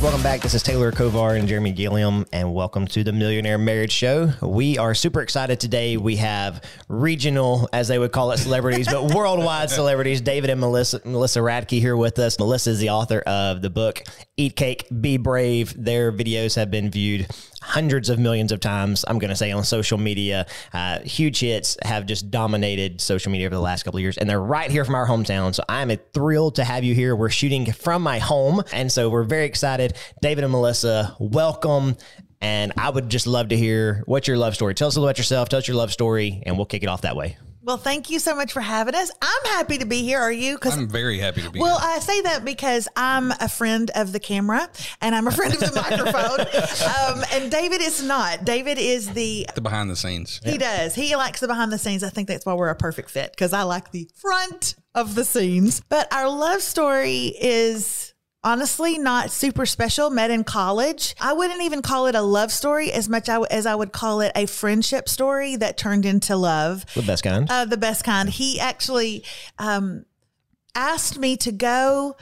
guys, welcome back. This is Taylor Kovar and Jeremy Gilliam, and welcome to The Millionaire Marriage Show. We are super excited today. We have regional, as they would call it, celebrities, but worldwide celebrities, David and Melissa Radke here with us. Melissa is the author of the book, Eat Cake, Be Brave. Their videos have been viewed hundreds of millions of times, I'm going to say, on social media. Huge hits have just dominated social media over the last couple of years, and they're right here from our hometown. So I'm thrilled to have you here. We're shooting from my home, and so we're very excited. David and Melissa, welcome. And I would just love to hear what's your love story. Tell us about yourself, tell us your love story, and we'll kick it off that way. Well, thank you so much for having us. I'm happy to be here. Are you? I'm very happy to be here. Well, I say that because I'm a friend of the camera and I'm a friend of the microphone. And David is not. David is the behind the scenes. He does. He likes the behind the scenes. I think that's why we're a perfect fit, because I like the front of the scenes. But our love story is honestly not super special. Met in college. I wouldn't even call it a love story as much as I would call it a friendship story that turned into love. The best kind. The best kind. He actually asked me to go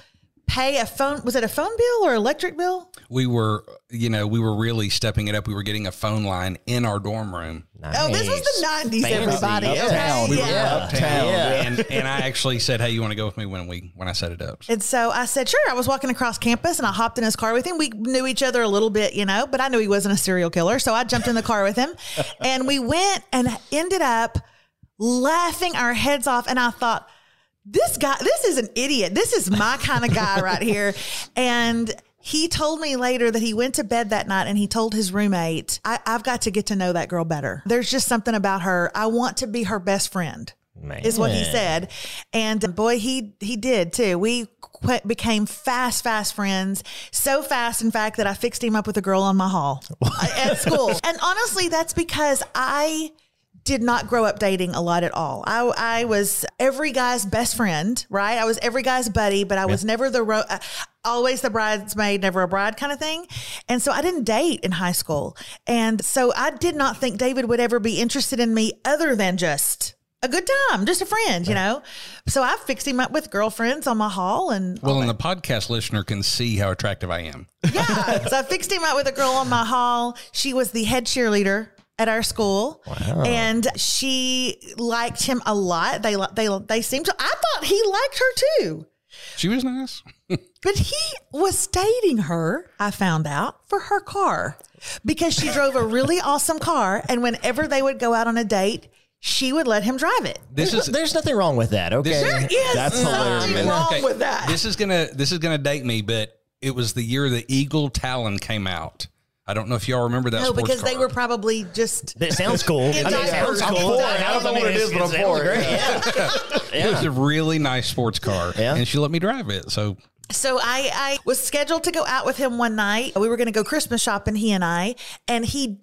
pay a phone. Was it a phone bill or electric bill? We were really stepping it up. We were getting a phone line in our dorm room. Nice. Oh, this was the 90s, everybody. Uptown. We were uptown. Yeah. And I actually said, hey, you want to go with me when I set it up? And so I said, sure. I was walking across campus and I hopped in his car with him. We knew each other a little bit, but I knew he wasn't a serial killer. So I jumped in the car with him and we went and ended up laughing our heads off. And I thought, this is an idiot. This is my kind of guy right here. And he told me later that he went to bed that night and he told his roommate, I've got to get to know that girl better. There's just something about her. I want to be her best friend, is what he said. And boy, he did too. We became fast friends. So fast, in fact, that I fixed him up with a girl on my hall at school. And honestly, that's because I did not grow up dating a lot at all. I was every guy's best friend, right? I was every guy's buddy, but I was never always the bridesmaid, never a bride kind of thing. And so I didn't date in high school. And so I did not think David would ever be interested in me other than just a good time, just a friend, you know? So I fixed him up with girlfriends on my hall. And the podcast listener can see how attractive I am. Yeah. So I fixed him up with a girl on my hall. She was the head cheerleader at our school. Wow. And she liked him a lot. They seemed to, I thought he liked her too. She was nice. But he was dating her, I found out, for her car, because she drove a really awesome car. And whenever they would go out on a date, she would let him drive it. There's nothing wrong with that. Okay. There is nothing wrong with that. This is going to date me, but it was the year the Eagle Talon came out. I don't know if y'all remember that. No, because they were probably just. It sounds cool. It sounds cool. I don't know what it is, but I'm for it. It was a really nice sports car, and she let me drive it. So I was scheduled to go out with him one night. We were going to go Christmas shopping, he and I, and he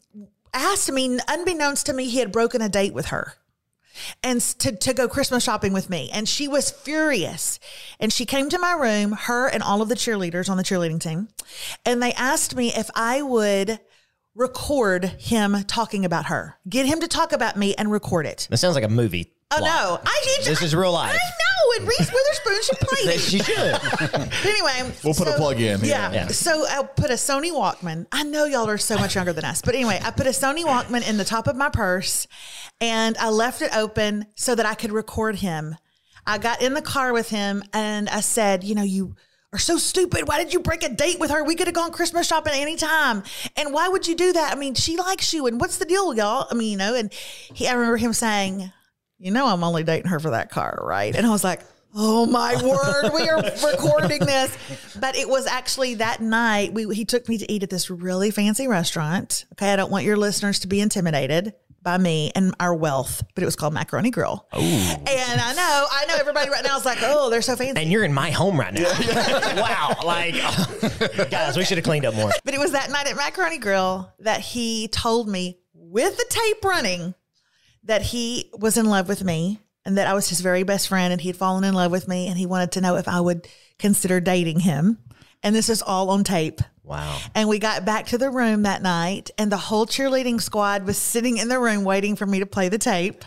asked me, unbeknownst to me, he had broken a date with her, and to go Christmas shopping with me. And she was furious. And she came to my room, her and all of the cheerleaders on the cheerleading team. And they asked me if I would record him talking about her, get him to talk about me and record it. That sounds like a movie. Oh, no. This is real life. I know. And Reese Witherspoon should play it. She should. Anyway. We'll put a plug in. Yeah. So I put a Sony Walkman. I know y'all are so much younger than us. But anyway, I put a Sony Walkman in the top of my purse, and I left it open so that I could record him. I got in the car with him, and I said, you are so stupid. Why did you break a date with her? We could have gone Christmas shopping any time. And why would you do that? I mean, she likes you. And what's the deal, y'all? I mean, and I remember him saying, I'm only dating her for that car, right? And I was like, oh my word, we are recording this. But it was actually that night, he took me to eat at this really fancy restaurant. Okay, I don't want your listeners to be intimidated by me and our wealth, but it was called Macaroni Grill. Oh. And I know everybody right now is like, oh, they're so fancy. And you're in my home right now. Wow. Guys, we should have cleaned up more. But it was that night at Macaroni Grill that he told me, with the tape running, that he was in love with me and that I was his very best friend and he had fallen in love with me and he wanted to know if I would consider dating him. And this is all on tape. Wow. And we got back to the room that night and the whole cheerleading squad was sitting in the room waiting for me to play the tape.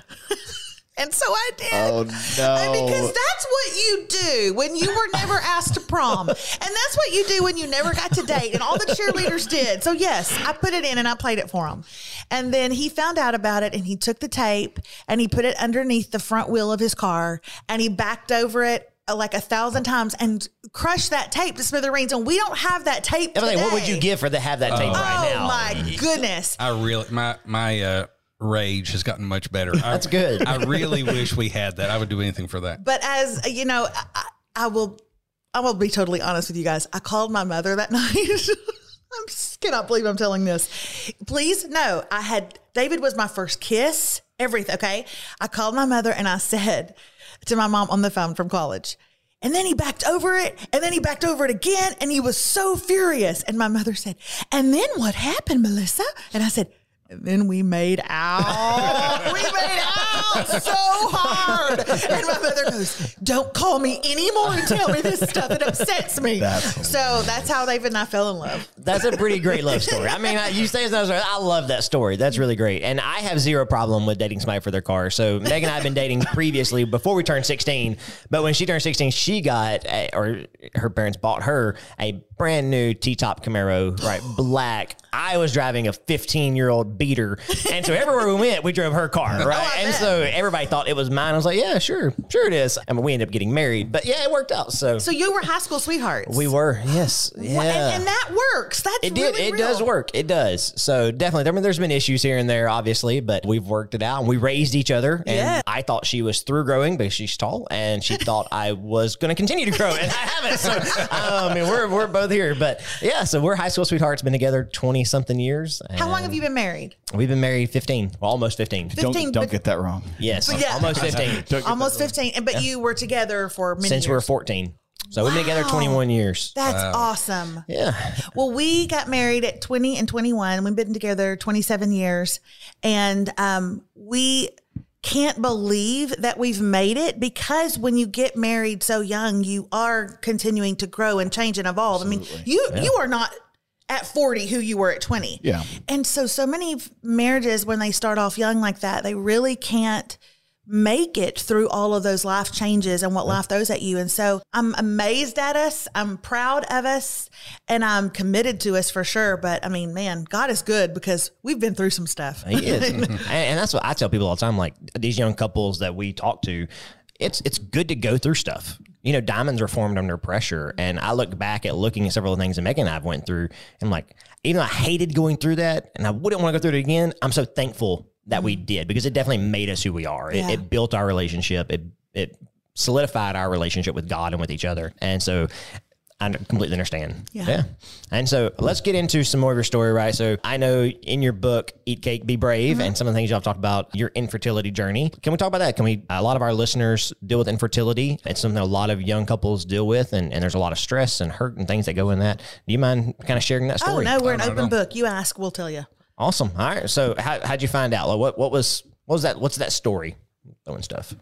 And so I did. Oh, no. Because that's what you do when you were never asked to prom. And that's what you do when you never got to date. And all the cheerleaders did. So, yes, I put it in and I played it for him. And then he found out about it and he took the tape and he put it underneath the front wheel of his car and he backed over it like 1,000 times and crushed that tape to smithereens. And we don't have that tape today. What would you give for to have that tape right now? Oh, my goodness. I really, my rage has gotten much better. That's good. I really wish we had that. I would do anything for that. But as you know, I will be totally honest with you guys. I called my mother that night. I cannot believe I'm telling this. Please know, David was my first kiss. Everything. Okay. I called my mother and I said to my mom on the phone from college, and then he backed over it, and then he backed over it again, and he was so furious. And my mother said, "And then what happened, Melissa?" And I said, "And then we made out." We made out so hard. And my mother goes, "Don't call me anymore and tell me this stuff. It upsets me." That's how David and I fell in love. That's a pretty great love story. I mean, you say it's not a story. I love that story. That's really great. And I have zero problem with dating somebody for their car. So Meg and I have been dating previously before we turned 16. But when she turned 16, she got, or her parents bought her a brand new T-top Camaro, right? Black. I was driving a 15-year-old beater. And so everywhere we went, we drove her car, right? And so everybody thought it was mine. I was like, yeah, sure it is. And we ended up getting married, but yeah, it worked out. So you were high school sweethearts. We were, yes. Yeah. And that works. It does work. So definitely, I mean, there's been issues here and there, obviously, but we've worked it out and we raised each other. And yeah. I thought she was through growing because she's tall, and she thought I was going to continue to grow, and I haven't. So I mean, we're both here, but yeah. So we're high school sweethearts, been together 20-something years. How long have you been married? We've been married 15, well, almost 15. Don't get that wrong. Yes, yeah. Almost 15. Almost 15, and, but yeah. You were together for many years. Since we were 14. So we've been together 21 years. That's awesome. Yeah. Well, we got married at 20 and 21. We've been together 27 years. And we can't believe that we've made it, because when you get married so young, you are continuing to grow and change and evolve. Absolutely. I mean, you are not at 40 who you were at 20. Yeah. And so many marriages, when they start off young like that, they really can't make it through all of those life changes and what life throws at you. And so I'm amazed at us. I'm proud of us, and I'm committed to us for sure. But I mean, man, God is good, because we've been through some stuff. He is. And that's what I tell people all the time. Like, these young couples that we talk to, it's good to go through stuff. You know, diamonds are formed under pressure. And I look back at looking at several things that Megan and I have went through, and I'm like, even though I hated going through that and I wouldn't want to go through it again, I'm so thankful that we did, because it definitely made us who we are. Yeah. It built our relationship. It solidified our relationship with God and with each other. And so I completely understand. Yeah. And so let's get into some more of your story, right? So I know in your book, Eat Cake, Be Brave, and some of the things y'all talked about, your infertility journey. Can we talk about that? A lot of our listeners deal with infertility. It's something a lot of young couples deal with, and there's a lot of stress and hurt and things that go in that. Do you mind kind of sharing that story? Oh, no, we're an open book. You ask, we'll tell you. Awesome. All right. So how'd you find out? Like, what was that? What's that story? Doing stuff.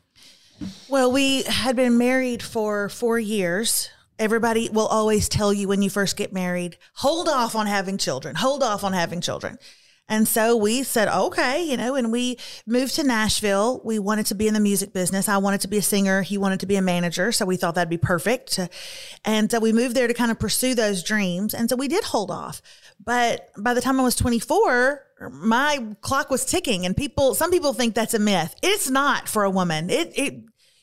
Well, we had been married for 4 years. Everybody will always tell you when you first get married, hold off on having children, hold off on having children. And so we said, okay, and we moved to Nashville. We wanted to be in the music business. I wanted to be a singer. He wanted to be a manager. So we thought that'd be perfect. And so we moved there to kind of pursue those dreams. And so we did hold off. But by the time I was 24, my clock was ticking, and some people think that's a myth. It's not for a woman.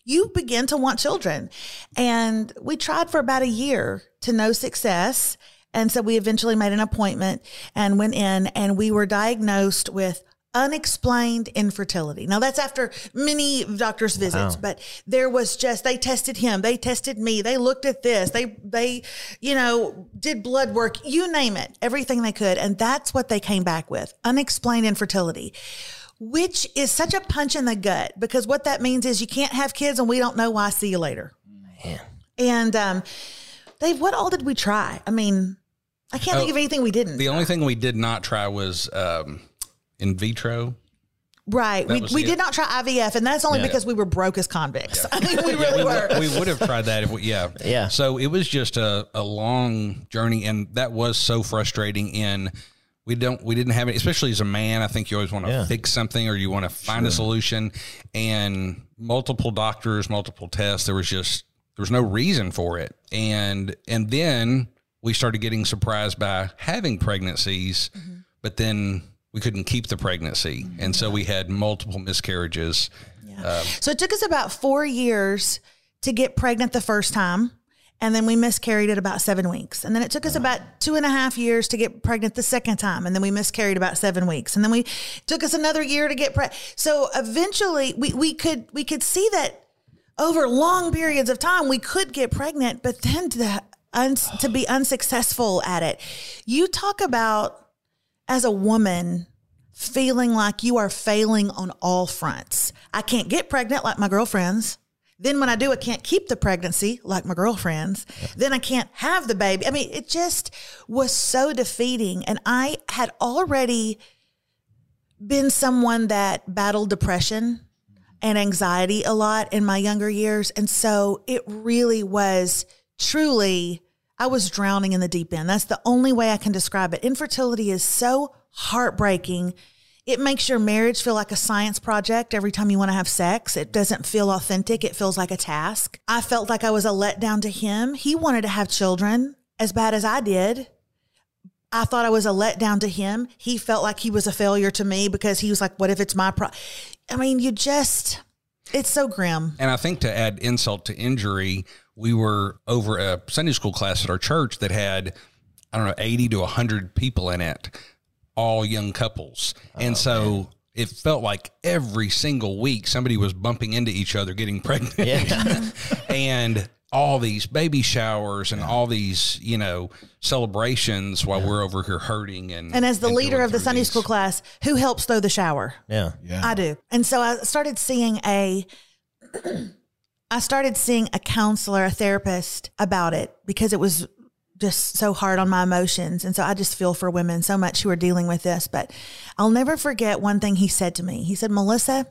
You begin to want children. And we tried for about a year to no success. And so we eventually made an appointment and went in, and we were diagnosed with unexplained infertility. Now, that's after many doctor's visits, but there was they tested him, they tested me, they looked at this, they did blood work, you name it, everything they could. And that's what they came back with, unexplained infertility, which is such a punch in the gut, because what that means is you can't have kids and we don't know why. See you later. Man. And Dave, what all did we try? I mean, I can't think of anything we didn't. The only thing we did not try was in vitro. Right. We did not try IVF, and that's only because we were broke as convicts. Yeah. I mean, we really were. We would have tried that if we. Yeah. So it was just a long journey, and that was so frustrating in We didn't have it, especially as a man. I think you always want to fix something, or you want to find a solution, and multiple doctors, multiple tests. There was no reason for it. And then we started getting surprised by having pregnancies, but then we couldn't keep the pregnancy. And so we had multiple miscarriages. Yeah. So it took us about 4 years to get pregnant the first time. And then we miscarried at about 7 weeks. And then it took us about 2.5 years to get pregnant the second time. And then we miscarried about 7 weeks. And then we took us another year to get pregnant. So eventually we could see that over long periods of time, we could get pregnant, but then to be unsuccessful at it. You talk about, as a woman, feeling like you are failing on all fronts. I can't get pregnant like my girlfriends. Then when I do, I can't keep the pregnancy like my girlfriends. Yeah. Then I can't have the baby. I mean, it just was so defeating. And I had already been someone that battled depression and anxiety a lot in my younger years. And so it really was I was drowning in the deep end. That's the only way I can describe it. Infertility is so heartbreaking. It makes your marriage feel like a science project every time you want to have sex. It doesn't feel authentic. It feels like a task. I felt like I was a letdown to him. He wanted to have children as bad as I did. I thought I was a letdown to him. He felt like he was a failure to me because he was like, what if it's my problem? I mean, it's so grim. And I think, to add insult to injury, we were over a Sunday school class at our church that had, 80 to 100 people in it. All young couples. And so it felt like every single week somebody was bumping into each other, getting pregnant, and all these baby showers and all these, celebrations while we're over here hurting. And as the leader of the Sunday school class, who helps throw the shower? Yeah. I do. And so I started seeing a counselor, a therapist about it, because it was just so hard on my emotions. And so I just feel for women so much who are dealing with this. But I'll never forget one thing he said to me. He said, Melissa,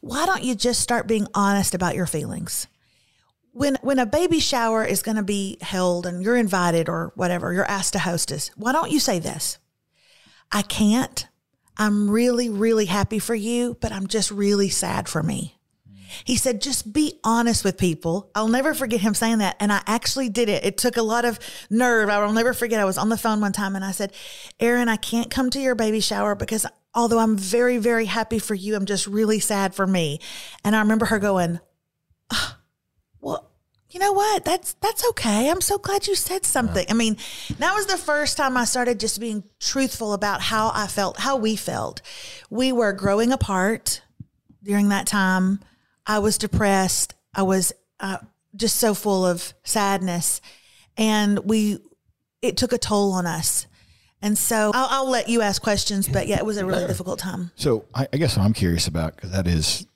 why don't you just start being honest about your feelings? When a baby shower is going to be held and you're invited or whatever, you're asked to hostess, why don't you say this? I can't. I'm really, really happy for you, but I'm just really sad for me. He said, just be honest with people. I'll never forget him saying that. And I actually did it. It took a lot of nerve. I will never forget. I was on the phone one time and I said, Aaron, I can't come to your baby shower because although I'm very, very happy for you, I'm just really sad for me. And I remember her going, well, you know what? That's okay. I'm so glad you said something. I mean, that was the first time I started just being truthful about how I felt, how we felt. We were growing apart during that time. I was depressed. I was just so full of sadness, and it took a toll on us. And so I'll let you ask questions, but it was a really difficult time. So I guess what I'm curious about, because that is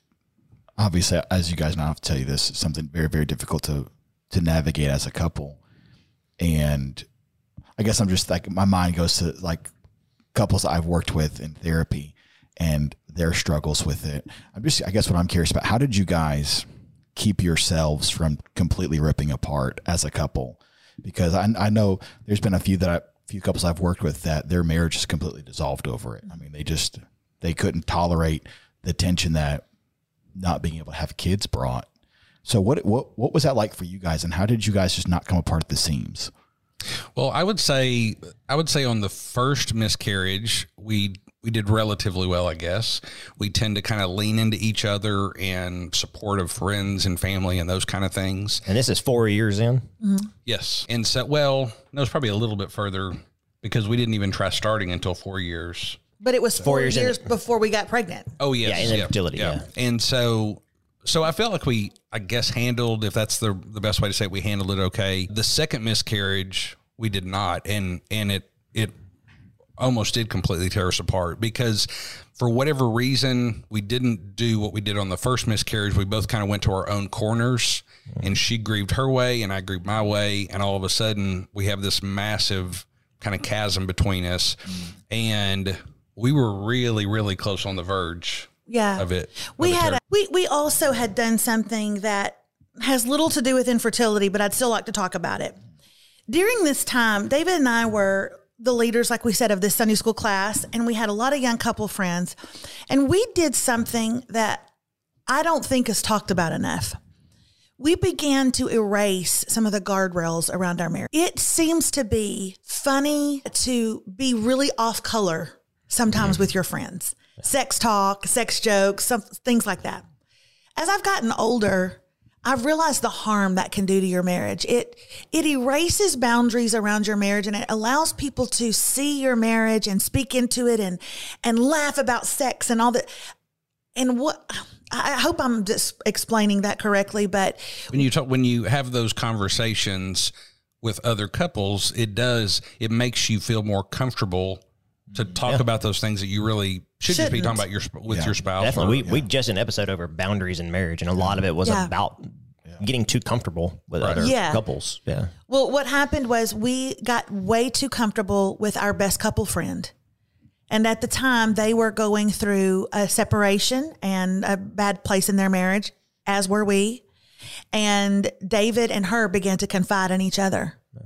obviously, as you guys know, I have to tell you this, something very, very difficult to navigate as a couple. And I guess I'm just like, my mind goes to like couples I've worked with in therapy and their struggles with it. I guess what I'm curious about, how did you guys keep yourselves from completely ripping apart as a couple? Because I know there's been a few couples I've worked with that their marriage is completely dissolved over it. I mean, they couldn't tolerate the tension that not being able to have kids brought. So what was that like for you guys, and how did you guys just not come apart at the seams? Well, I would say on the first miscarriage, we did relatively well, I guess. We tend to kind of lean into each other and support of friends and family and those kind of things. And this is 4 years in? Mm-hmm. Yes. And so, it was probably a little bit further, because we didn't even try starting until 4 years. But it was 4 years before we got pregnant. Oh, yes. Yeah, infertility, yeah. And so I felt like we, I guess, handled, if that's the best way to say it, we handled it okay. The second miscarriage, we did not. And it almost did completely tear us apart, because for whatever reason, we didn't do what we did on the first miscarriage. We both kind of went to our own corners, and she grieved her way and I grieved my way. And all of a sudden we have this massive kind of chasm between us, and we were really, really close on the verge of it. We also had done something that has little to do with infertility, but I'd still like to talk about it. During this time, David and I were the leaders, like we said, of this Sunday school class, and we had a lot of young couple friends, and we did something that I don't think is talked about enough. We began to erase some of the guardrails around our marriage. It seems to be funny to be really off color sometimes with your friends. Sex talk, sex jokes, things like that. As I've gotten older, I've realized the harm that can do to your marriage. It erases boundaries around your marriage, and it allows people to see your marriage and speak into it and laugh about sex and all that. And what, I hope I'm just explaining that correctly, but when you have those conversations with other couples, it makes you feel more comfortable to talk about those things that you really shouldn't be talking about with your spouse. Definitely. We just an episode over boundaries in marriage, and a lot of it was about getting too comfortable with other couples. Yeah. Well, what happened was we got way too comfortable with our best couple friend. And at the time, they were going through a separation and a bad place in their marriage, as were we. And David and her began to confide in each other. Yeah.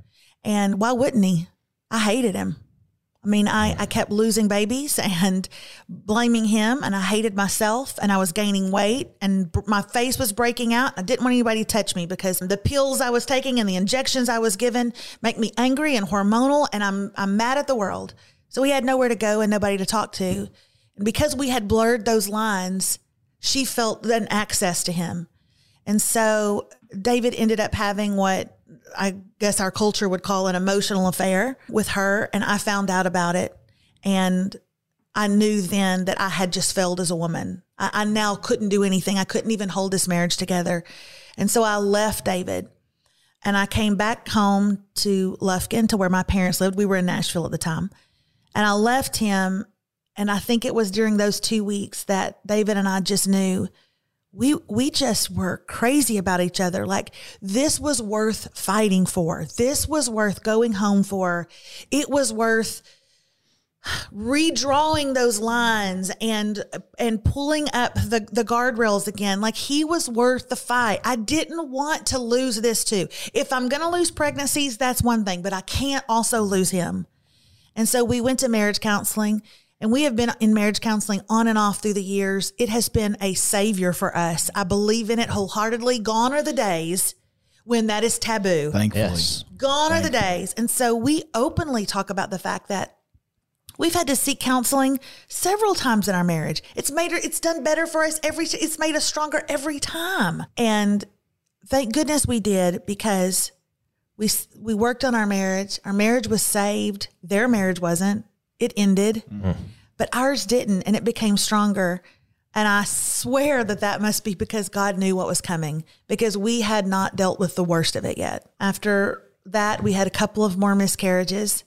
And why wouldn't he? I hated him. I mean, I kept losing babies and blaming him, and I hated myself, and I was gaining weight, and my face was breaking out. I didn't want anybody to touch me because the pills I was taking and the injections I was given make me angry and hormonal, and I'm mad at the world. So we had nowhere to go and nobody to talk to. And because we had blurred those lines, she felt an access to him. And so David ended up having what I guess our culture would call an emotional affair with her. And I found out about it. And I knew then that I had just failed as a woman. I now couldn't do anything. I couldn't even hold this marriage together. And so I left David and I came back home to Lufkin, to where my parents lived. We were in Nashville at the time. And I left him. And I think it was during those 2 weeks that David and I just knew we just were crazy about each other. Like, this was worth fighting for. This was worth going home for. It was worth redrawing those lines and pulling up the guardrails again. Like, he was worth the fight. I didn't want to lose this too. If I'm going to lose pregnancies, that's one thing, but I can't also lose him. And so we went to marriage counseling, and we have been in marriage counseling on and off through the years. It has been a savior for us. I believe in it wholeheartedly. Gone are the days when that is taboo. Thankfully. Yes. Gone are the days. And so we openly talk about the fact that we've had to seek counseling several times in our marriage. It's done better for us it's made us stronger every time. And thank goodness we did, because we worked on our marriage. Our marriage was saved. Their marriage wasn't. It ended, but ours didn't, and it became stronger. And I swear that must be because God knew what was coming, because we had not dealt with the worst of it yet. After that, we had a couple of more miscarriages,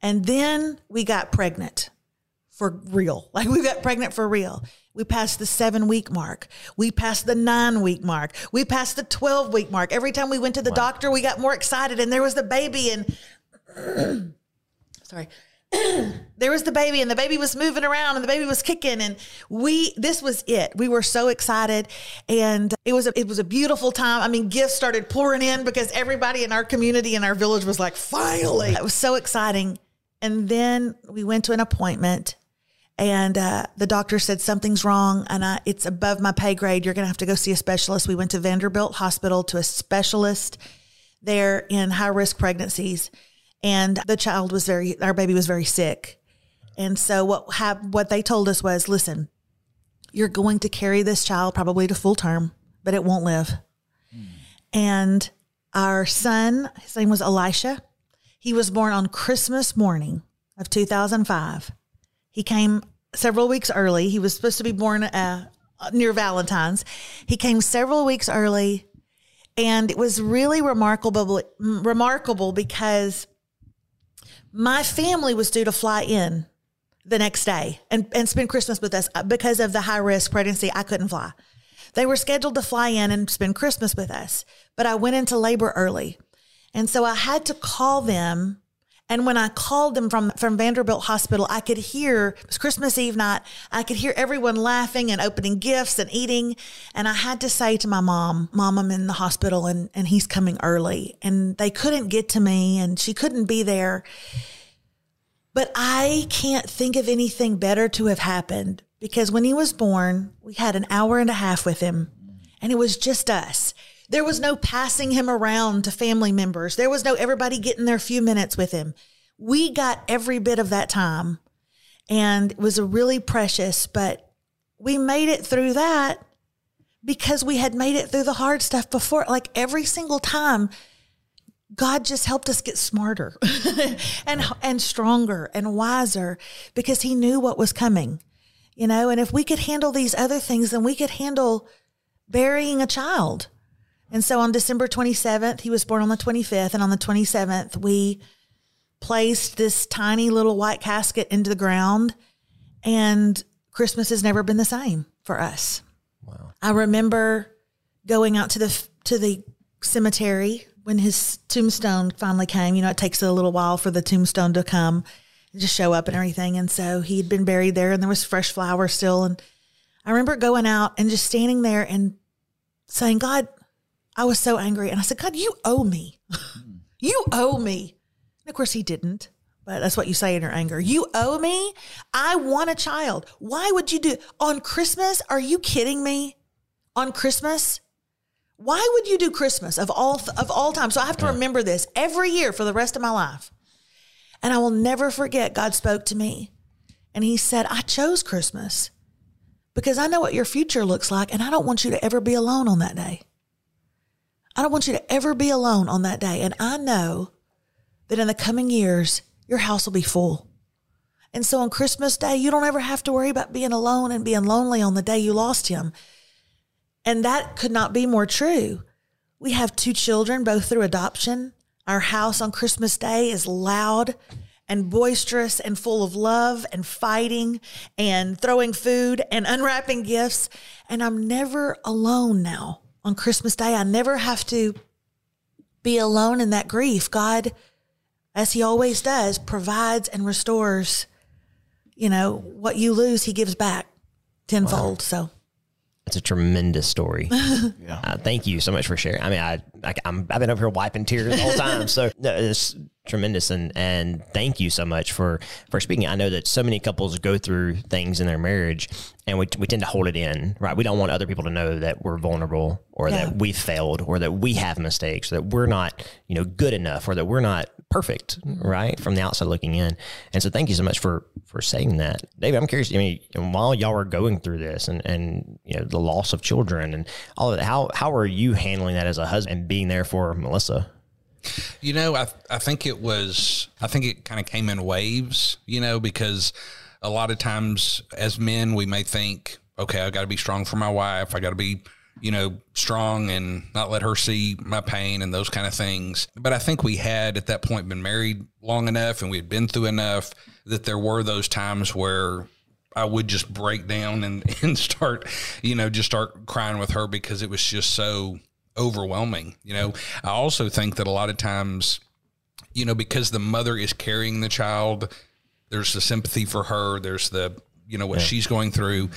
and then we got pregnant for real. Like, we got pregnant for real. We passed the 7-week mark. We passed the 9-week mark. We passed the 12-week mark. Every time we went to the doctor, we got more excited, and there was the baby, and sorry, there was the baby, and the baby was moving around, and the baby was kicking, and this was it. We were so excited, and it was a beautiful time. I mean, gifts started pouring in because everybody in our community and our village was like, finally. It was so exciting. And then we went to an appointment. And the doctor said, something's wrong, and it's above my pay grade. You're going to have to go see a specialist. We went to Vanderbilt Hospital to a specialist there in high-risk pregnancies, and our baby was very sick. And so what they told us was, listen, you're going to carry this child probably to full term, but it won't live. And our son, his name was Elisha, he was born on Christmas morning of 2005. He came several weeks early. He was supposed to be born near Valentine's. He came several weeks early, and it was really remarkable because my family was due to fly in the next day and spend Christmas with us. Because of the high-risk pregnancy, I couldn't fly. They were scheduled to fly in and spend Christmas with us, but I went into labor early. And so I had to call them. And when I called them from Vanderbilt Hospital, I could hear, it was Christmas Eve night, I could hear everyone laughing and opening gifts and eating. And I had to say to my mom, I'm in the hospital and he's coming early. And they couldn't get to me, and she couldn't be there. But I can't think of anything better to have happened, because when he was born, we had an hour and a half with him, and it was just us. There was no passing him around to family members. There was no everybody getting their few minutes with him. We got every bit of that time, and it was a really precious, but we made it through that because we had made it through the hard stuff before. Like every single time, God just helped us get smarter and stronger and wiser, because he knew what was coming, you know? And if we could handle these other things, then we could handle burying a child. And so on December 27th, he was born on the 25th. And on the 27th, we placed this tiny little white casket into the ground, and Christmas has never been the same for us. Wow. I remember going out to the cemetery when his tombstone finally came. You know, it takes a little while for the tombstone to come and just show up and everything. And so he'd been buried there, and there was fresh flowers still. And I remember going out and just standing there and saying, God, I was so angry. And I said, God, you owe me. You owe me. And of course he didn't, but that's what you say in your anger. You owe me. I want a child. Why would you do on Christmas? Are you kidding me? On Christmas? Why would you do Christmas of all time? So I have to remember this every year for the rest of my life. And I will never forget, God spoke to me and he said, I chose Christmas because I know what your future looks like, and I don't want you to ever be alone on that day. I don't want you to ever be alone on that day. And I know that in the coming years, your house will be full. And so on Christmas Day, you don't ever have to worry about being alone and being lonely on the day you lost him. And that could not be more true. We have two children, both through adoption. Our house on Christmas Day is loud and boisterous and full of love and fighting and throwing food and unwrapping gifts. And I'm never alone now. On Christmas Day, I never have to be alone in that grief. God, as he always does, provides and restores, you know, what you lose, he gives back tenfold. Wow. So that's a tremendous story. Yeah. Thank you so much for sharing. I mean, I've been over here wiping tears the whole time. So no, it's tremendous. And thank you so much for speaking. I know that so many couples go through things in their marriage, and we tend to hold it in, right? We don't want other people to know that we're vulnerable, or that we failed, or that we have mistakes, or that we're not, you know, good enough, or that we're not perfect, right? From the outside looking in. And so thank you so much for saying that. David, I'm curious, I mean, while y'all were going through this and you know, the loss of children and all of that, how are you handling that as a husband and being there for Melissa? You know, I think it kind of came in waves, you know, because a lot of times as men, we may think, okay, I got to be strong for my wife. I got to be, you know, strong and not let her see my pain and those kind of things. But I think we had at that point been married long enough, and we had been through enough that there were those times where I would just break down and start, you know, just start crying with her, because it was just so overwhelming. You know, I also think that a lot of times, you know, because the mother is carrying the child, there's the sympathy for her. There's the, you know, what she's going through,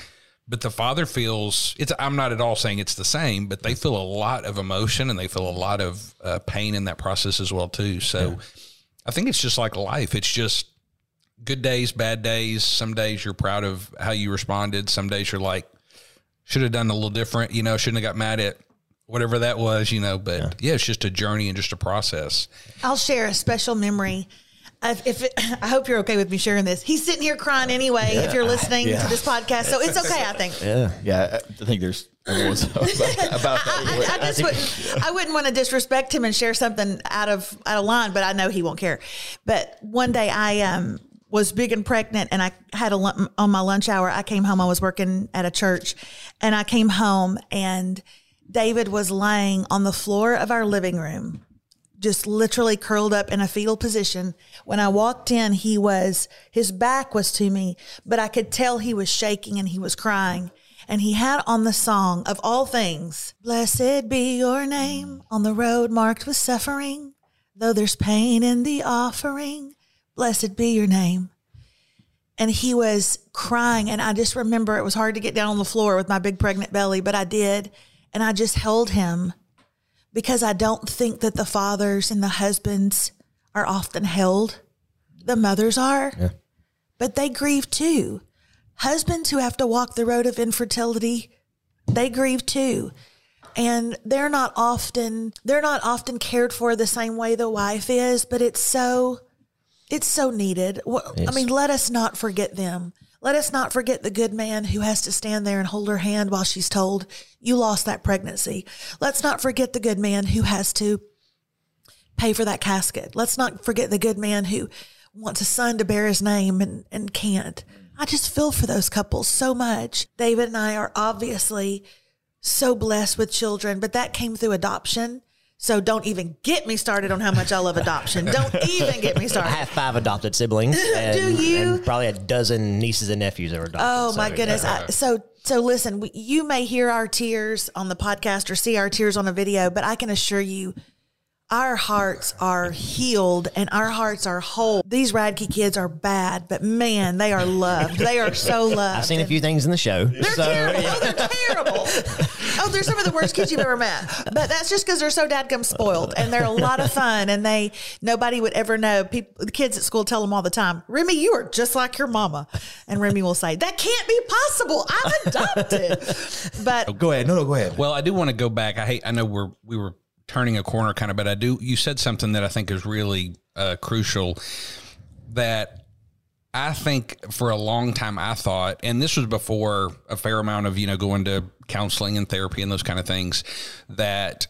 but the father feels it's, I'm not at all saying it's the same, but they feel a lot of emotion, and they feel a lot of pain in that process as well too. So I think it's just like life. It's just good days, bad days. Some days you're proud of how you responded. Some days you're like, should have done a little different, you know, shouldn't have got mad at whatever that was, you know, but yeah, it's just a journey and just a process. I'll share a special memory. I hope you're okay with me sharing this. He's sitting here crying anyway, if you're listening to this podcast. So it's okay, I think. Yeah, I think there's everyone's about that. Anyway. I wouldn't want to disrespect him and share something out of line, but I know he won't care. But one day I was big and pregnant, and I had a lump on my lunch hour. I came home. I was working at a church, and I came home, and David was lying on the floor of our living room, just literally curled up in a fetal position. When I walked in, his back was to me, but I could tell he was shaking and he was crying. And he had on the song, of all things, Blessed Be Your Name, on the road marked with suffering, though there's pain in the offering, blessed be your name. And he was crying. And I just remember it was hard to get down on the floor with my big pregnant belly, but I did. And I just held him, because I don't think that the fathers and the husbands are often held The mothers are. Yeah. But they grieve too. Husbands who have to walk the road of infertility, they grieve too. And they're not often cared for the same way the wife is, but it's so needed. Yes. I mean, let us not forget them. Let us not forget the good man who has to stand there and hold her hand while she's told, you lost that pregnancy. Let's not forget the good man who has to pay for that casket. Let's not forget the good man who wants a son to bear his name and can't. I just feel for those couples so much. David and I are obviously so blessed with children, but that came through adoption. So don't even get me started on how much I love adoption. Don't even get me started. I have 5 adopted siblings. And, do you? And probably a dozen nieces and nephews that were adopted. Oh, my goodness. Yeah. So listen, you may hear our tears on the podcast or see our tears on a video, but I can assure you our hearts are healed and our hearts are whole. These Radke kids are bad, but man, they are loved. They are so loved. I've seen a few things in the show. They're terrible. Yeah. Oh, they're terrible. Oh, they're some of the worst kids you've ever met. But that's just because they're so dadgum spoiled, and they're a lot of fun, and nobody would ever know. The kids at school tell them all the time, Remy, you are just like your mama. And Remy will say, that can't be possible. I'm adopted. But oh, go ahead. No, go ahead. Well, I do want to go back. I know we were turning a corner kind of, but you said something that I think is really crucial, that I think for a long time I thought, and this was before a fair amount of, going to counseling and therapy and those kind of things, that,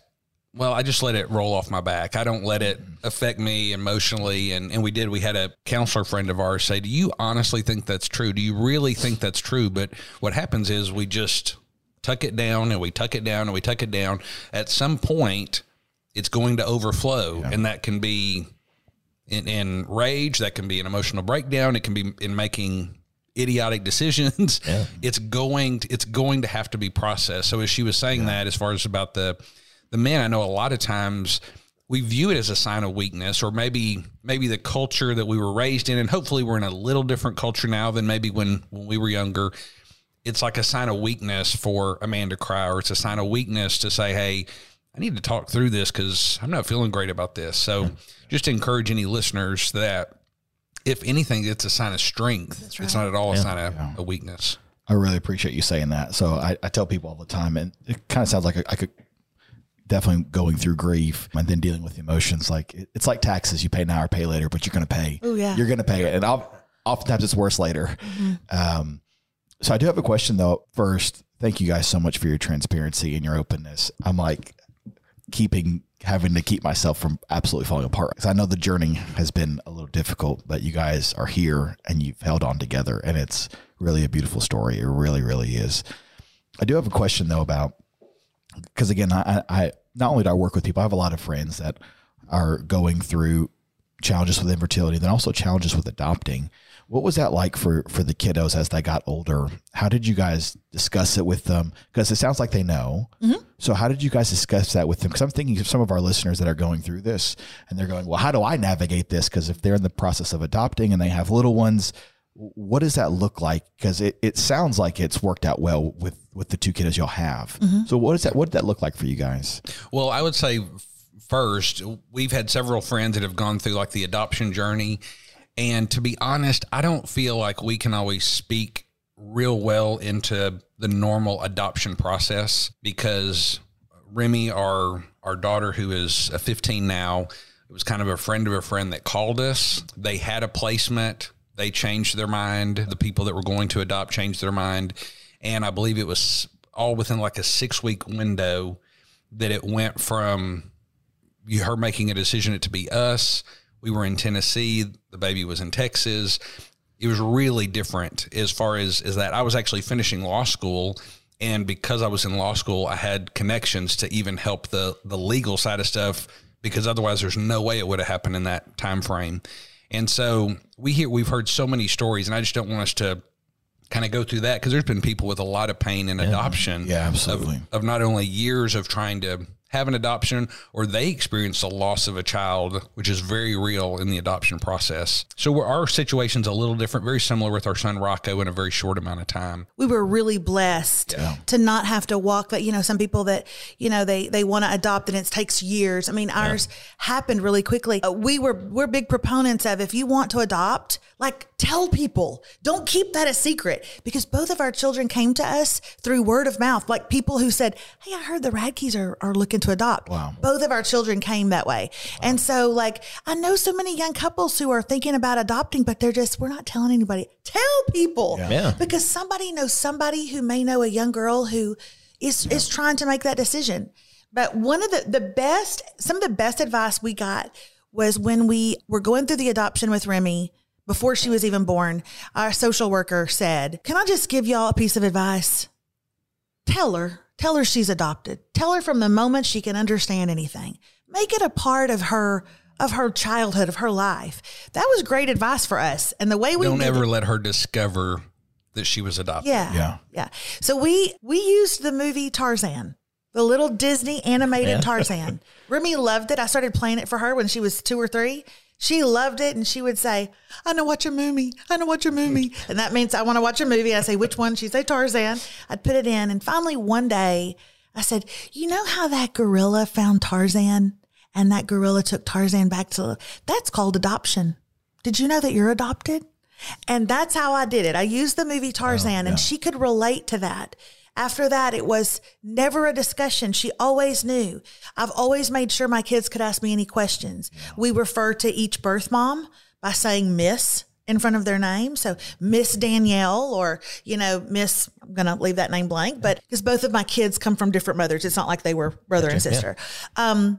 well, I just let it roll off my back. I don't let it affect me emotionally. And we had a counselor friend of ours say, do you honestly think that's true? Do you really think that's true? But what happens is we just tuck it down and we tuck it down and we tuck it down. At some point, it's going to overflow. Yeah. And that can be in rage, that can be an emotional breakdown. It can be in making idiotic decisions. Yeah. It's going to have to be processed. So as she was saying that, as far as about the men, I know a lot of times we view it as a sign of weakness, or maybe the culture that we were raised in, and hopefully we're in a little different culture now than maybe when we were younger. It's like a sign of weakness for a man to cry, or it's a sign of weakness to say, hey, I need to talk through this because I'm not feeling great about this. So just encourage any listeners that if anything, it's a sign of strength. That's right. It's not at all a sign of a weakness. I really appreciate you saying that. So I tell people all the time, and it kind of sounds like I could definitely going through grief and then dealing with the emotions. Like it's like taxes. You pay now or pay later, but you're going to pay. Oh yeah. You're going to pay it. And oftentimes it's worse later. Mm-hmm. So I do have a question though. First, thank you guys so much for your transparency and your openness. I'm like, having to keep myself from absolutely falling apart, because I know the journey has been a little difficult, but you guys are here and you've held on together, and it's really a beautiful story. It really, really is. I do have a question though about, because again, I not only do I work with people, I have a lot of friends that are going through challenges with infertility, then also challenges with adopting. What was that like for the kiddos as they got older? How did you guys discuss it with them? Because it sounds like they know. Mm-hmm. So how did you guys discuss that with them? Because I'm thinking of some of our listeners that are going through this and they're going, well, how do I navigate this? Because if they're in the process of adopting and they have little ones, what does that look like? Because it sounds like it's worked out well with the 2 kiddos you'll have. Mm-hmm. So what did that look like for you guys? Well, I would say first, we've had several friends that have gone through like the adoption journey. And to be honest, I don't feel like we can always speak real well into the normal adoption process, because Remy, our daughter, who is 15 now, it was kind of a friend of a friend that called us. They had a placement. They changed their mind. The people that were going to adopt changed their mind. And I believe it was all within like a 6-week window that it went from her making a decision to be us. We were in Tennessee. The baby was in Texas. It was really different as far as that. I was actually finishing law school, and because I was in law school, I had connections to even help the legal side of stuff, because otherwise there's no way it would have happened in that time frame. And so we've heard so many stories, and I just don't want us to kind of go through that, because there's been people with a lot of pain in adoption. Yeah, absolutely. Of not only years of trying to have an adoption or they experience the loss of a child, which is very real in the adoption process. So our situation's a little different, very similar with our son Rocco in a very short amount of time. We were really blessed to not have to walk, but some people that, they want to adopt and it takes years. I mean, ours happened really quickly. We're big proponents of, if you want to adopt, tell people, don't keep that a secret, because both of our children came to us through word of mouth, people who said, hey, I heard the Radkes are looking to adopt. Wow. Both of our children came that way. Wow. And so I know so many young couples who are thinking about adopting, but we're not telling anybody. Tell people, because somebody knows somebody who may know a young girl who is trying to make that decision. But one of the best advice we got was when we were going through the adoption with Remy, before she was even born, our social worker said, can I just give y'all a piece of advice? Tell her she's adopted. Tell her from the moment she can understand anything. Make it a part of her childhood, of her life. That was great advice for us. And the way we don't ever let her discover that she was adopted. Yeah. So we used the movie Tarzan, the little Disney animated Tarzan. Remy loved it. I started playing it for her when she was 2 or 3. She loved it, and she would say, I know what your movie. And that means I want to watch a movie. I say, which one? She'd say Tarzan. I'd put it in. And finally one day I said, you know how that gorilla found Tarzan and that gorilla took Tarzan back to, that's called adoption. Did you know that you're adopted? And that's how I did it. I used the movie Tarzan and she could relate to that. After that, it was never a discussion. She always knew. I've always made sure my kids could ask me any questions. Yeah. We refer to each birth mom by saying Miss in front of their name. So Miss Danielle or, Miss, I'm going to leave that name blank, but because both of my kids come from different mothers. It's not like they were brother and sister. Yeah.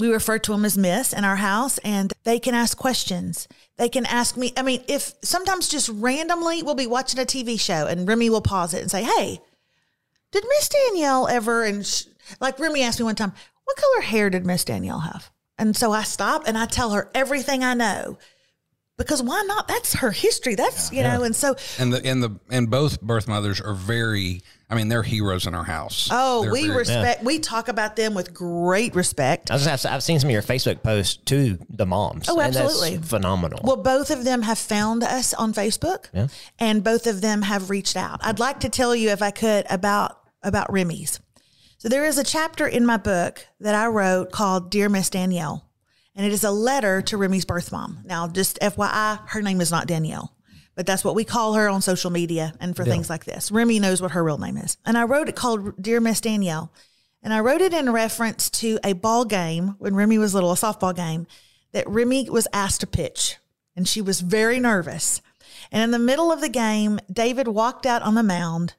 We refer to them as Miss in our house, and they can ask questions. They can ask me. I mean, if sometimes just randomly we'll be watching a TV show and Remy will pause it and say, hey, did Miss Danielle ever, and Remy asked me one time, what color hair did Miss Danielle have? And so I stop and I tell her everything I know, because why not? That's her history. That's, and so. And both birth mothers are very, they're heroes in our house. Oh, we talk about them with great respect. I was just, I've seen some of your Facebook posts to the moms. Oh, absolutely. And that's phenomenal. Well, both of them have found us on Facebook and both of them have reached out. I'd like to tell you, if I could, about Remy's. So there is a chapter in my book that I wrote called Dear Miss Danielle, and it is a letter to Remy's birth mom. Now, just FYI, her name is not Danielle, but that's what we call her on social media and for things like this. Remy knows what her real name is. And I wrote it called Dear Miss Danielle, and I wrote it in reference to a ball game when Remy was little, a softball game, that Remy was asked to pitch, and she was very nervous. And in the middle of the game, David walked out on the mound,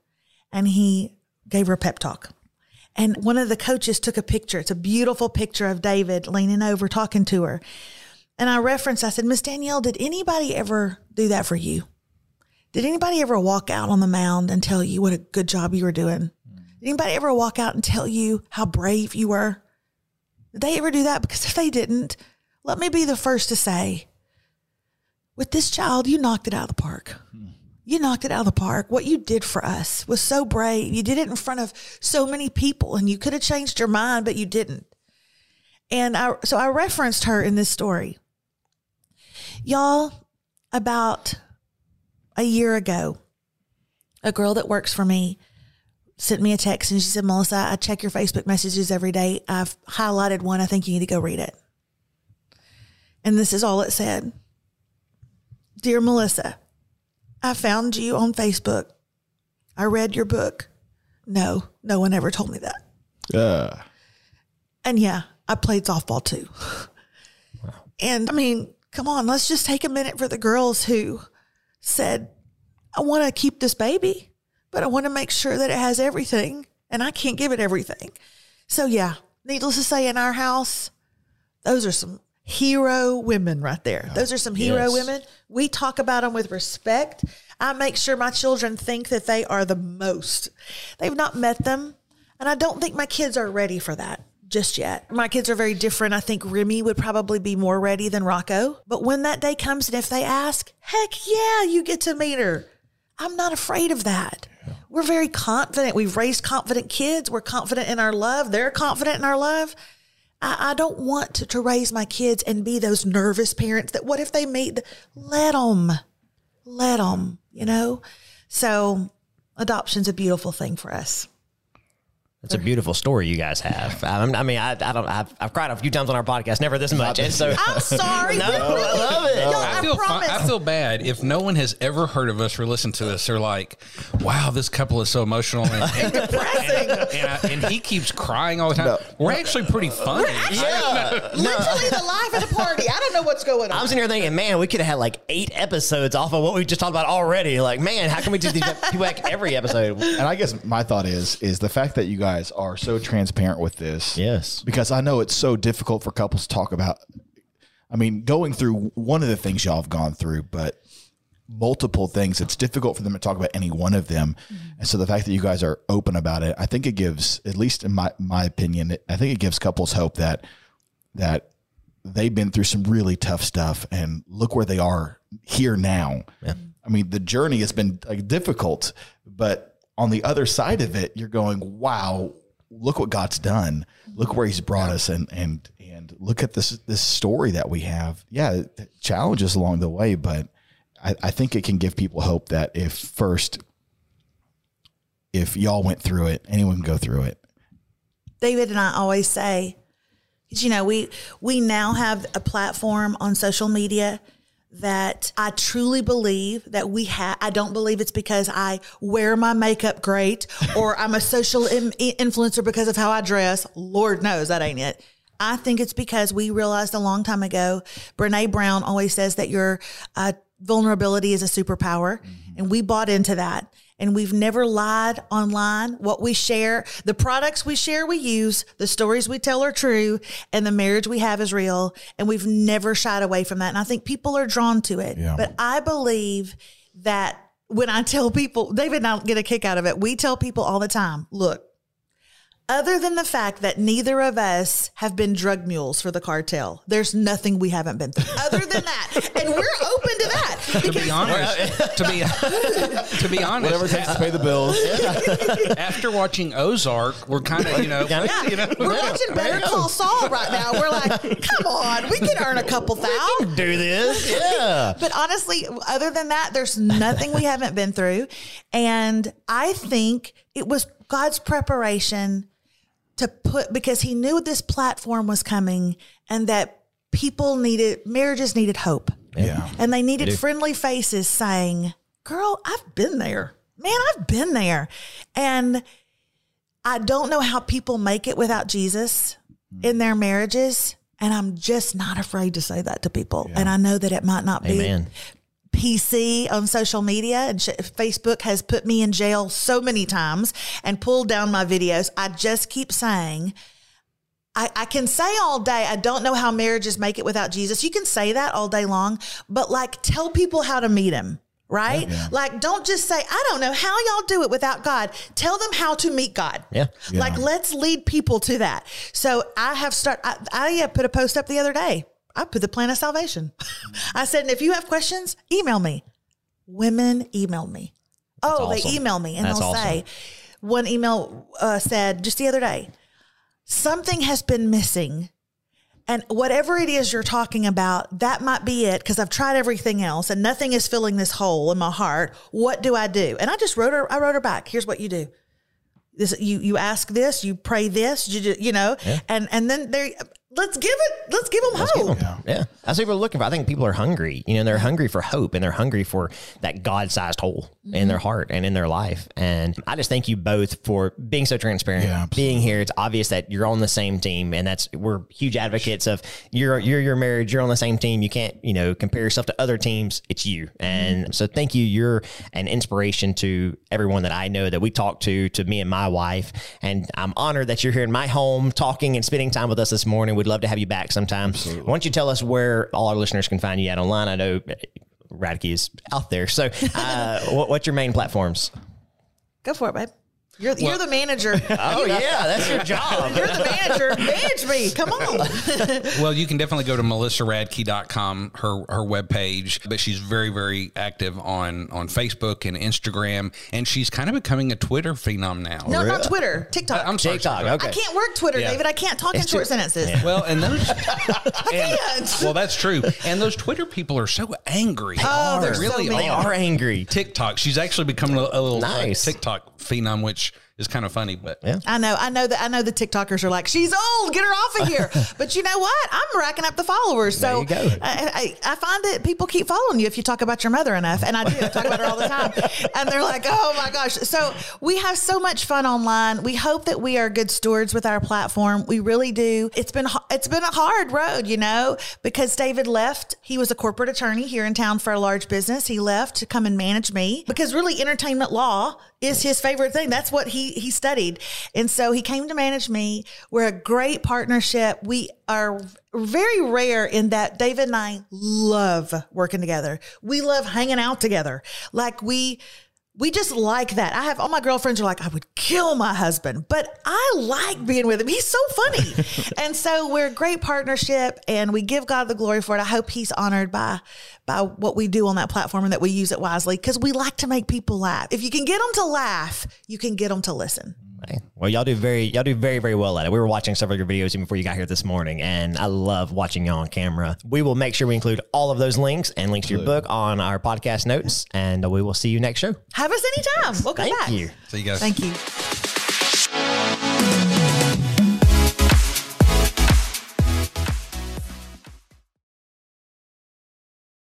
and he gave her a pep talk. And one of the coaches took a picture. It's a beautiful picture of David leaning over, talking to her. And I said, Miss Danielle, did anybody ever do that for you? Did anybody ever walk out on the mound and tell you what a good job you were doing? Did anybody ever walk out and tell you how brave you were? Did they ever do that? Because if they didn't, let me be the first to say, with this child, you knocked it out of the park. You knocked it out of the park. What you did for us was so brave. You did it in front of so many people, and you could have changed your mind, but you didn't. And I referenced her in this story. Y'all, about a year ago, a girl that works for me sent me a text, and she said, Melissa, I check your Facebook messages every day. I've highlighted one. I think you need to go read it. And this is all it said. Dear Melissa, I found you on Facebook. I read your book. No, no one ever told me that. And I played softball too. Wow. And come on, let's just take a minute for the girls who said, I want to keep this baby, but I want to make sure that it has everything, and I can't give it everything. So needless to say, in our house, those are some hero women right there. Those are some hero women. We talk about them with respect. I make sure my children think that they are the most. They've not met them, and I don't think my kids are ready for that just yet. My kids are very different. I think Remy would probably be more ready than Rocco. But when that day comes, and if they ask, heck yeah, you get to meet her. I'm not afraid of that. We're very confident. We've raised confident kids. We're confident in our love. They're confident in our love. I don't want to raise my kids and be those nervous parents that what if they meet? Let them, you know? So adoption's a beautiful thing for us. It's a beautiful story you guys have. I mean, I've cried a few times on our podcast, never this much. And so I'm sorry. No, I love it. No, I feel bad if no one has ever heard of us or listened to this. They're like, "Wow, this couple is so emotional and depressing." And he keeps crying all the time. No. We're actually pretty funny. Literally the life of the party. I don't know what's going on. I'm sitting here thinking, man, we could have had like 8 episodes off of what we just talked about already. Like, man, how can we just do like every episode? And I guess my thought is the fact that you guys are so transparent with this. Yes. Because I know it's so difficult for couples to talk about. I mean, going through one of the things y'all have gone through, but multiple things, it's difficult for them to talk about any one of them. Mm-hmm. And so the fact that you guys are open about it, I think it gives, at least in my opinion, I think it gives couples hope that they've been through some really tough stuff and look where they are here now. Yeah. I mean, the journey has been like difficult, but on the other side of it, you're going, wow, look what God's done. Look where he's brought us. And look at this story that we have. Yeah. Challenges along the way, but I think it can give people hope that if y'all went through it, anyone can go through it. David and I always say, you know, we now have a platform on social media that I truly believe that we have. I don't believe it's because I wear my makeup great or I'm a social influencer because of how I dress. Lord knows that ain't it. I think it's because we realized a long time ago, Brene Brown always says that your vulnerability is a superpower. Mm-hmm. And we bought into that. And we've never lied online. What we share, the products we share, we use, the stories we tell are true, and the marriage we have is real. And we've never shied away from that. And I think people are drawn to it. Yeah. But I believe that when I tell people, David and I get a kick out of it. We tell people all the time, look, other than the fact that neither of us have been drug mules for the cartel, there's nothing we haven't been through. Other than that, and we're open to that. To be honest, whatever it takes to pay the bills. Yeah. After watching Ozark, we're kind of we're watching Better Call Saul right now. We're like, come on, we can earn a couple thousand. We can do this, yeah. But honestly, other than that, there's nothing we haven't been through, and I think it was God's preparation. Because he knew this platform was coming and that marriages needed hope. Yeah. And they needed friendly faces saying, girl, I've been there. Man, I've been there. And I don't know how people make it without Jesus in their marriages. And I'm just not afraid to say that to people. Yeah. And I know that it might not be PC on social media, and Facebook has put me in jail so many times and pulled down my videos. I just keep saying, I can say all day, I don't know how marriages make it without Jesus. You can say that all day long, but like tell people how to meet him, right? Yeah. Like don't just say, I don't know how y'all do it without God. Tell them how to meet God. Yeah. Like let's lead people to that. So I have I put a post up the other day. I put the plan of salvation. I said, and if you have questions, email me. Women email me. That's awesome. They email me and they'll say, one email said just the other day, something has been missing. And whatever it is you're talking about, that might be it because I've tried everything else and nothing is filling this hole in my heart. What do I do? And I just wrote her back. Here's what you do. This, you ask this, you pray this, and then there. Let's give them hope. Yeah. That's what we're looking for. I think people are hungry. You know, they're hungry for hope and they're hungry for that God-sized hole in their heart and in their life. And I just thank you both for being so transparent, being here. It's obvious that you're on the same team, and we're huge advocates of your marriage. You're on the same team. You can't, compare yourself to other teams. It's you. And so thank you. You're an inspiration to everyone that I know that we talk to me and my wife. And I'm honored that you're here in my home talking and spending time with us this morning. We'd love to have you back sometime. Absolutely. Why don't you tell us where all our listeners can find you at online? I know Radke is out there. So what's your main platforms? Go for it, babe. You're the manager. Oh, yeah, that's your job. You're the manager. Manage me. Come on. Well, you can definitely go to melissaradke.com, her webpage. But she's very, very active on Facebook and Instagram. And she's kind of becoming a Twitter phenom now. No, not Twitter. TikTok. I'm sorry. TikTok, okay. I can't work Twitter, David. I can't talk in short sentences. Yeah. Well, and those... Well, that's true. And those Twitter people are so angry. They really are. They are angry. TikTok. She's actually becoming a little TikTok phenom, which is kind of funny, but yeah. I know the TikTokers are like, she's old, get her off of here. But you know what? I'm racking up the followers. So I find that people keep following you if you talk about your mother enough. And I do. I talk about her all the time. And they're like, oh my gosh. So we have so much fun online. We hope that we are good stewards with our platform. We really do. It's been a hard road, you know, because David left. He was a corporate attorney here in town for a large business. He left to come and manage me because really entertainment law is his favorite thing. That's what he studied. And so he came to manage me. We're a great partnership. We are very rare in that David and I love working together. We love hanging out together. Like we just like that. I have all my girlfriends are like, I would kill my husband, but I like being with him. He's so funny. And so we're a great partnership and we give God the glory for it. I hope he's honored by what we do on that platform and that we use it wisely because we like to make people laugh. If you can get them to laugh, you can get them to listen. Well, y'all do very, very well at it. We were watching several of your videos even before you got here this morning, and I love watching y'all on camera. We will make sure we include all of those links and links to your book on our podcast notes, and we will see you next show. Have us anytime. We'll come back. Thank you. See you guys. Thank you.